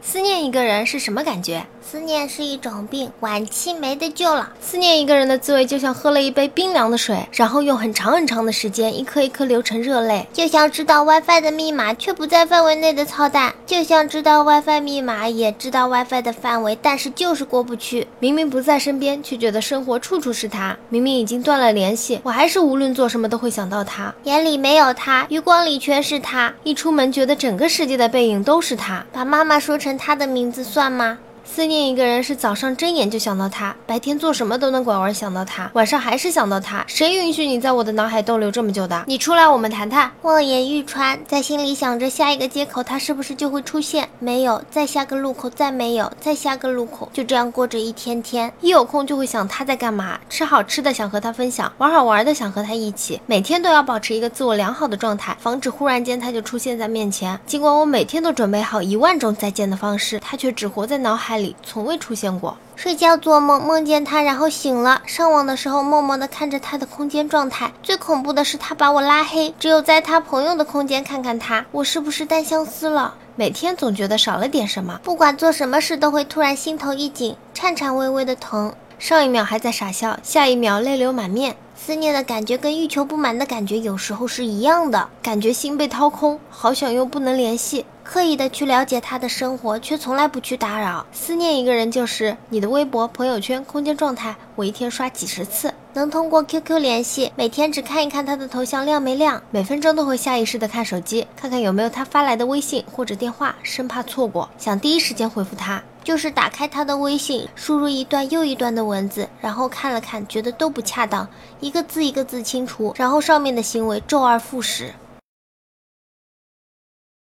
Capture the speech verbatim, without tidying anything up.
思念一个人是什么感觉？思念是一种病，晚期没得救了。思念一个人的滋味就像喝了一杯冰凉的水，然后用很长很长的时间一颗一颗流成热泪。就像知道 WiFi 的密码却不在范围内的操蛋，就像知道 WiFi 密码也知道 WiFi 的范围，但是就是过不去。明明不在身边，却觉得生活处处是他。明明已经断了联系，我还是无论做什么都会想到他。眼里没有他，余光里全是他，一出门觉得整个世界的背影都是他。把妈妈说成他的名字算吗？思念一个人是早上睁眼就想到他，白天做什么都能拐弯想到他，晚上还是想到他。谁允许你在我的脑海逗留这么久的？你出来我们谈谈。望眼欲穿，在心里想着下一个街口他是不是就会出现，没有，再下个路口，再没有，再下个路口，就这样过着一天天。一有空就会想他在干嘛，吃好吃的想和他分享，玩好玩的想和他一起。每天都要保持一个自我良好的状态，防止忽然间他就出现在面前。尽管我每天都准备好一万种再见的方式，他却只活在脑海里，从未出现过。睡觉做梦，梦见他然后醒了，上网的时候默默地看着他的空间状态。最恐怖的是他把我拉黑，只有在他朋友的空间看看他，我是不是单相思了。每天总觉得少了点什么，不管做什么事都会突然心头一紧，颤颤巍巍的疼。上一秒还在傻笑，下一秒泪流满面。思念的感觉跟欲求不满的感觉有时候是一样的，感觉心被掏空，好想又不能联系。刻意的去了解他的生活，却从来不去打扰。思念一个人就是你的微博、朋友圈、空间状态，我一天刷几十次。能通过 Q Q 联系，每天只看一看他的头像亮没亮，每分钟都会下意识的看手机，看看有没有他发来的微信或者电话，生怕错过，想第一时间回复他。就是打开他的微信，输入一段又一段的文字，然后看了看，觉得都不恰当，一个字一个字清除，然后上面的行为周而复始。